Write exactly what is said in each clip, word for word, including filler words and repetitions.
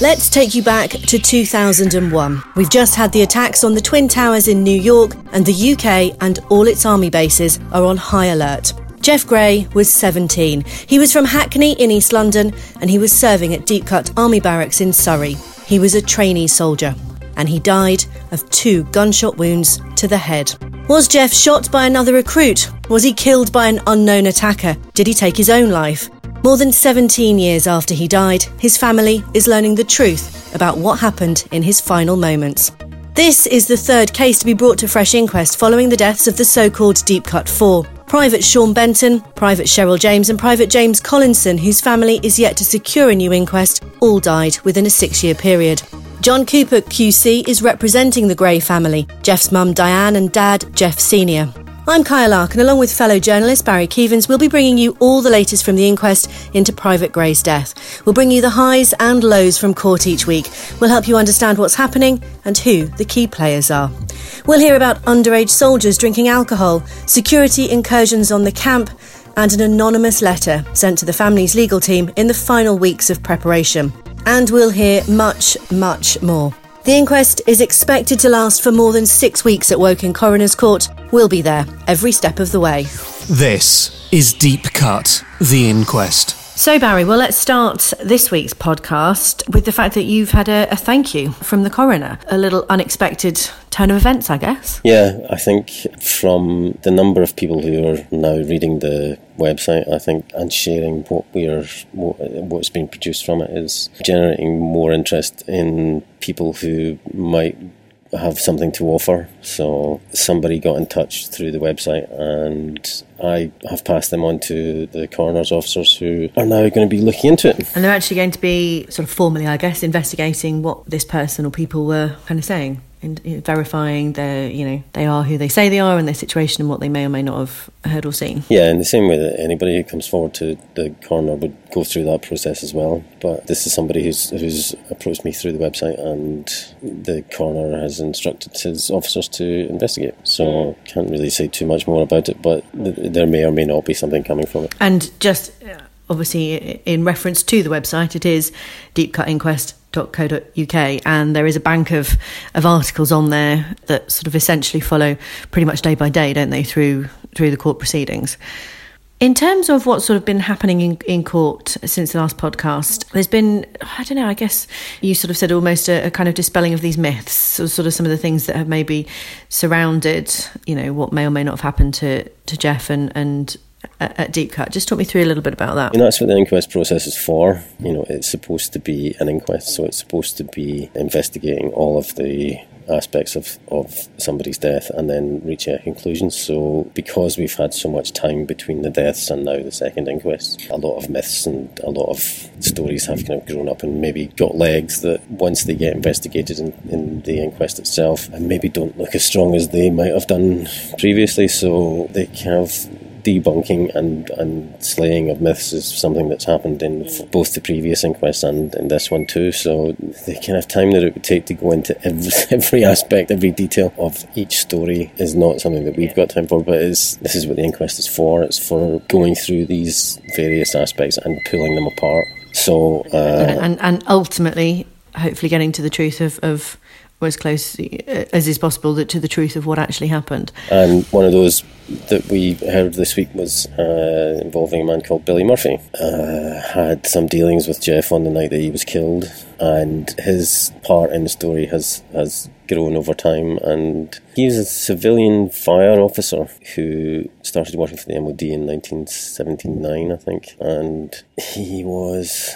Let's take you back to two thousand one. We've just had the attacks on the Twin Towers in New York, and the U K and all its army bases are on high alert. Geoff Gray was seventeen. He was from Hackney in East London, and he was serving at Deep Cut Army Barracks in Surrey. He was a trainee soldier, and he died of two gunshot wounds to the head. Was Geoff shot by another recruit? Was he killed by an unknown attacker? Did he take his own life? More than seventeen years after he died, his family is learning the truth about what happened in his final moments. This is the third case to be brought to fresh inquest following the deaths of the so-called Deep Cut Four. Private Sean Benton, Private Cheryl James and Private James Collinson, whose family is yet to secure a new inquest, all died within a six-year period. John Cooper, Q C, is representing the Gray family, Geoff's mum Diane and dad Geoff Senior. I'm Kyle Ark, and along with fellow journalist Barry Kevins, we'll be bringing you all the latest from the inquest into Private Gray's death. We'll bring you the highs and lows from court each week. We'll help you understand what's happening and who the key players are. We'll hear about underage soldiers drinking alcohol, security incursions on the camp, and an anonymous letter sent to the family's legal team in the final weeks of preparation. And we'll hear much, much more. The inquest is expected to last for more than six weeks at Woking Coroner's Court. We'll be there every step of the way. This is Deep Cut, the inquest. So, Barry, well, let's start this week's podcast with the fact that you've had a, a thank you from the coroner. A little unexpected turn of events, I guess. Yeah, I think from the number of people who are now reading the website, I think, and sharing what we're, what's being produced from it is generating more interest in people who might have something to offer. So somebody got in touch through the website, and I have passed them on to the coroner's officers, who are now going to be looking into it. And they're actually going to be sort of formally, I guess, investigating what this person or people were kind of saying, and you know, verifying their, you know, they are who they say they are and their situation and what they may or may not have heard or seen. Yeah, in the same way that anybody who comes forward to the coroner would go through that process as well. But this is somebody who's who's approached me through the website, and the coroner has instructed his officers to investigate. So I can't really say too much more about it, but th- there may or may not be something coming from it. And just obviously in reference to the website, it is deep cut inquest dot co dot uk, and there is a bank of, of articles on there that sort of essentially follow pretty much day by day, don't they, through through the court proceedings. In terms of what's sort of been happening in, in court since the last podcast, there's been, I don't know, I guess you sort of said almost a, a kind of dispelling of these myths, or sort of some of the things that have maybe surrounded, you know, what may or may not have happened to, to Geoff and, and at Deep Cut. Just talk me through a little bit about that. And that's what the inquest process is for. You know, it's supposed to be an inquest, so it's supposed to be investigating all of the aspects of, of somebody's death and then reaching a conclusion. So because we've had so much time between the deaths and now the second inquest, a lot of myths and a lot of stories have kind of grown up and maybe got legs that once they get investigated in, in the inquest itself, and maybe don't look as strong as they might have done previously. So they kind of debunking and, and slaying of myths is something that's happened in both the previous inquest and in this one too. So the kind of time that it would take to go into every, every aspect, every detail of each story is not something that we've got time for, but it's, this is what the inquest is for. It's for going through these various aspects and pulling them apart. So uh, and, and, and ultimately, hopefully getting to the truth of... of or as close as is possible to the truth of what actually happened. And one of those that we heard this week was uh, involving a man called Billy Murphy. Uh, had some dealings with Geoff on the night that he was killed, and his part in the story has, has grown over time. And he was a civilian fire officer who started working for the M O D in nineteen seventy-nine, I think. And he was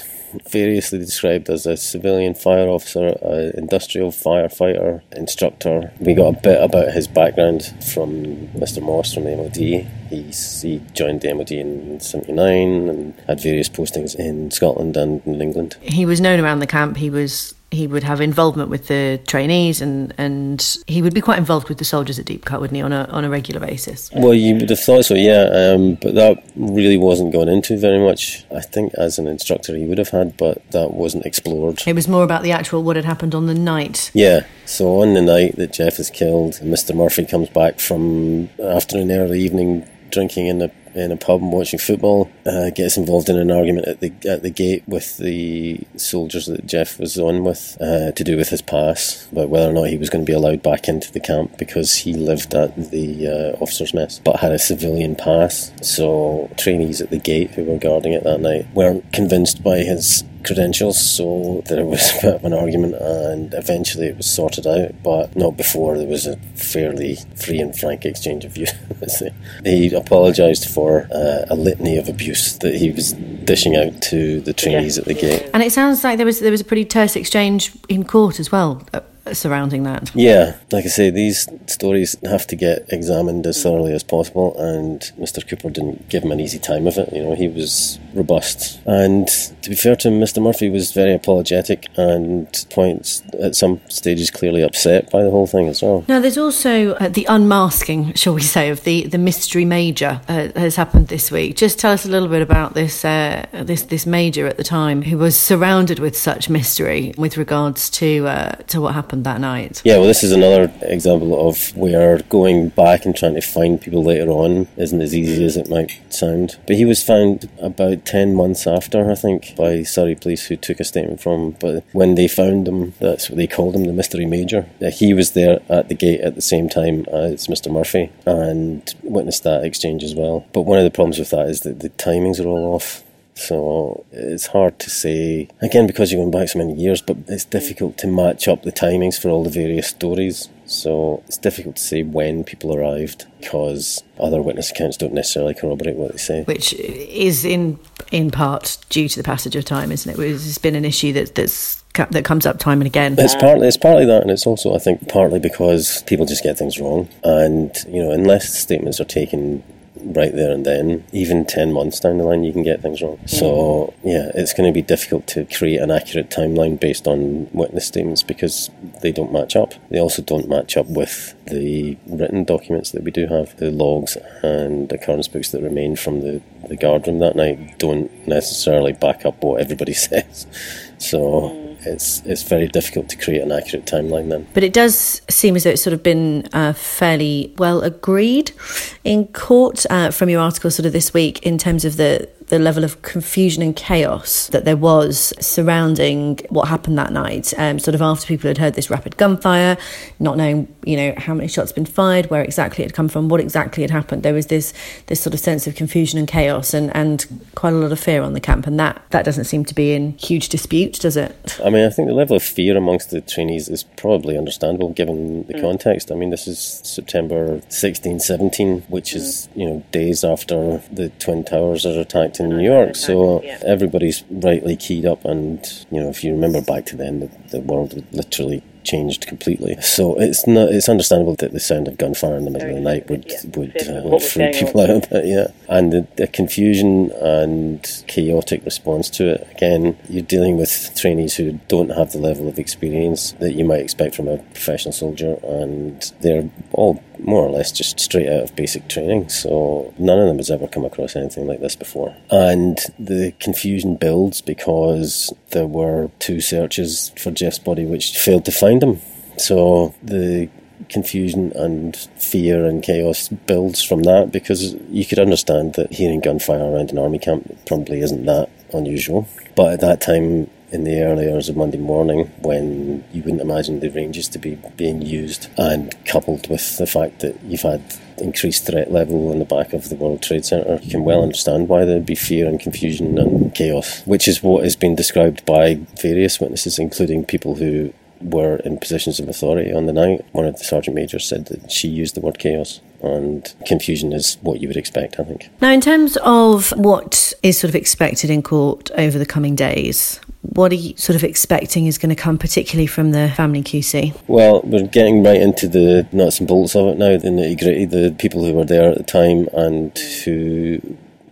variously described as a civilian fire officer, an industrial firefighter, instructor. We got a bit about his background from Mister Moss from the M O D. He's, he joined the M O D in seventy-nine and had various postings in Scotland and in England. He was known around the camp. He was he would have involvement with the trainees, and, and he would be quite involved with the soldiers at Deep Cut, wouldn't he, on a on a regular basis? Well, you would have thought so, yeah, um, but that really wasn't gone into very much. I think as an instructor he would have had, but that wasn't explored. It was more about the actual what had happened on the night. Yeah, so on the night that Geoff is killed, Mister Murphy comes back from after an early evening drinking in a in a pub and watching football, uh, gets involved in an argument at the at the gate with the soldiers that Geoff was on with, uh, to do with his pass, about whether or not he was going to be allowed back into the camp because he lived at the uh, officers' mess but had a civilian pass. So trainees at the gate who were guarding it that night weren't convinced by his credentials, so there was a bit of an argument, and eventually it was sorted out, but not before there was a fairly free and frank exchange of views. He apologised for uh, a litany of abuse that he was dishing out to the trainees yeah. at the gate. And it sounds like there was there was a pretty terse exchange in court as well surrounding that. Yeah, like I say, these stories have to get examined as thoroughly as possible, and Mister Cooper didn't give him an easy time of it. You know, he was robust. And to be fair to him, Mister Murphy was very apologetic and points at some stages clearly upset by the whole thing as well. Now, there's also uh, the unmasking, shall we say, of the, the mystery major uh, has happened this week. Just tell us a little bit about this, uh, this this major at the time who was surrounded with such mystery with regards to uh, to what happened that night. Yeah, well, this is another example of where going back and trying to find people later on isn't as easy as it might sound. But he was found about ten months after, I think, by Surrey Police, who took a statement from him. But when they found him, that's what they called him, the mystery major. He was there at the gate at the same time as Mister Murphy and witnessed that exchange as well. But one of the problems with that is that the timings are all off. So it's hard to say, again, because you're going back so many years, but it's difficult to match up the timings for all the various stories. So it's difficult to say when people arrived because other witness accounts don't necessarily corroborate what they say. Which is in in part due to the passage of time, isn't it? It's been an issue that that's... that comes up time and again. It's partly it's partly that, and it's also, I think, partly because people just get things wrong. And, you know, unless statements are taken right there and then, even ten months down the line, you can get things wrong. So, yeah, it's going to be difficult to create an accurate timeline based on witness statements because they don't match up. They also don't match up with the written documents that we do have. The logs and occurrence books that remain from the, the guard room that night don't necessarily back up what everybody says. So... It's it's very difficult to create an accurate timeline then. But it does seem as though it's sort of been uh, fairly well agreed in court uh, from your article sort of this week in terms of the, the level of confusion and chaos that there was surrounding what happened that night, um, sort of after people had heard this rapid gunfire, not knowing, you know, how many shots had been fired, where exactly it had come from, what exactly had happened. There was this this sort of sense of confusion and chaos and, and quite a lot of fear on the camp, and that, that doesn't seem to be in huge dispute, does it? I mean, I think the level of fear amongst the trainees is probably understandable given the mm. context. I mean, this is September sixteen, seventeen, which mm. is, you know, days after the Twin Towers are attacked in New York, so yeah. everybody's rightly keyed up, and, you know, if you remember back to then, the, the world had literally changed completely. So it's not, it's understandable that the sound of gunfire in the middle of the night would yeah. would, uh, would freak people out a bit, yeah. And the, the confusion and chaotic response to it, again, you're dealing with trainees who don't have the level of experience that you might expect from a professional soldier, and they're all more or less just straight out of basic training, so none of them has ever come across anything like this before. And the confusion builds because there were two searches for Geoff's body which failed to find him. So the confusion and fear and chaos builds from that, because you could understand that hearing gunfire around an army camp probably isn't that unusual. But at that time, in the early hours of Monday morning, when you wouldn't imagine the ranges to be being used, and coupled with the fact that you've had increased threat level on the back of the World Trade Centre, you can well understand why there'd be fear and confusion and chaos, which is what has been described by various witnesses, including people who were in positions of authority on the night. One of the sergeant majors said that she used the word chaos, and confusion is what you would expect, I think. Now, in terms of what is sort of expected in court over the coming days, what are you sort of expecting is going to come, particularly from the family Q C? Well, we're getting right into the nuts and bolts of it now, the nitty-gritty, the people who were there at the time and who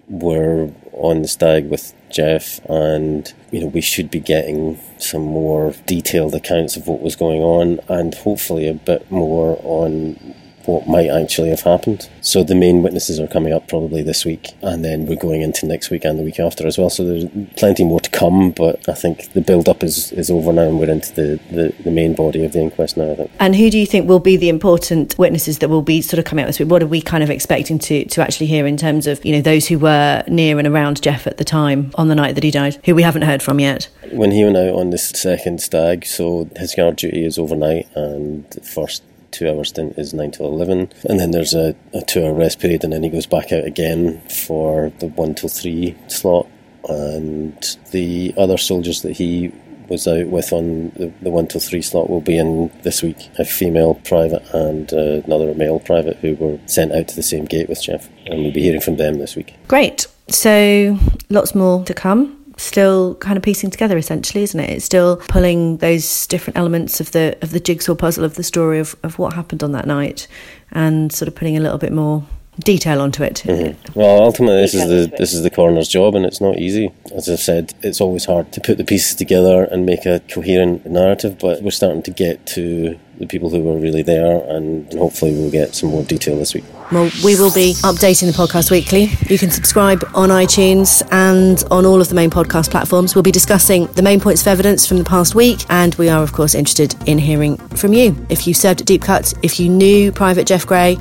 were on the stag with Geoff, and, you know, we should be getting some more detailed accounts of what was going on, and hopefully a bit more on what might actually have happened. So the main witnesses are coming up probably this week, and then we're going into next week and the week after as well. So there's plenty more to come, but I think the build-up is, is over now, and we're into the, the, the main body of the inquest now, I think. And who do you think will be the important witnesses that will be sort of coming out this week? What are we kind of expecting to, to actually hear in terms of, you know, those who were near and around Geoff at the time on the night that he died, who we haven't heard from yet? When he went out on this second stag, so his guard duty is overnight, and first two-hour stint is nine till eleven, and then there's a, a two-hour rest period, and then he goes back out again for the one till three slot. And the other soldiers that he was out with on the, the one till three slot will be in this week, a female private and uh, another male private who were sent out to the same gate with Geoff, and we'll be hearing from them this week. Great, so lots more to come. Still kind of piecing together, essentially, isn't it? It's still pulling those different elements of the of the jigsaw puzzle of the story of, of what happened on that night, and sort of putting a little bit more detail onto it. Mm-hmm. Well, ultimately, this is the this is the coroner's job, and it's not easy. As I've said, it's always hard to put the pieces together and make a coherent narrative, but we're starting to get to the people who were really there, and hopefully we'll get some more detail this week. Well, we will be updating the podcast weekly. You can subscribe on iTunes and on all of the main podcast platforms. We'll be discussing the main points of evidence from the past week, and we are, of course, interested in hearing from you. If you served at Deep Cut, if you knew Private Geoff Gray,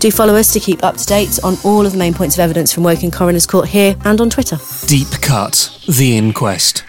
do follow us to keep up to date on all of the main points of evidence from Woking Coroner's Court here and on Twitter. Deep Cut, the inquest.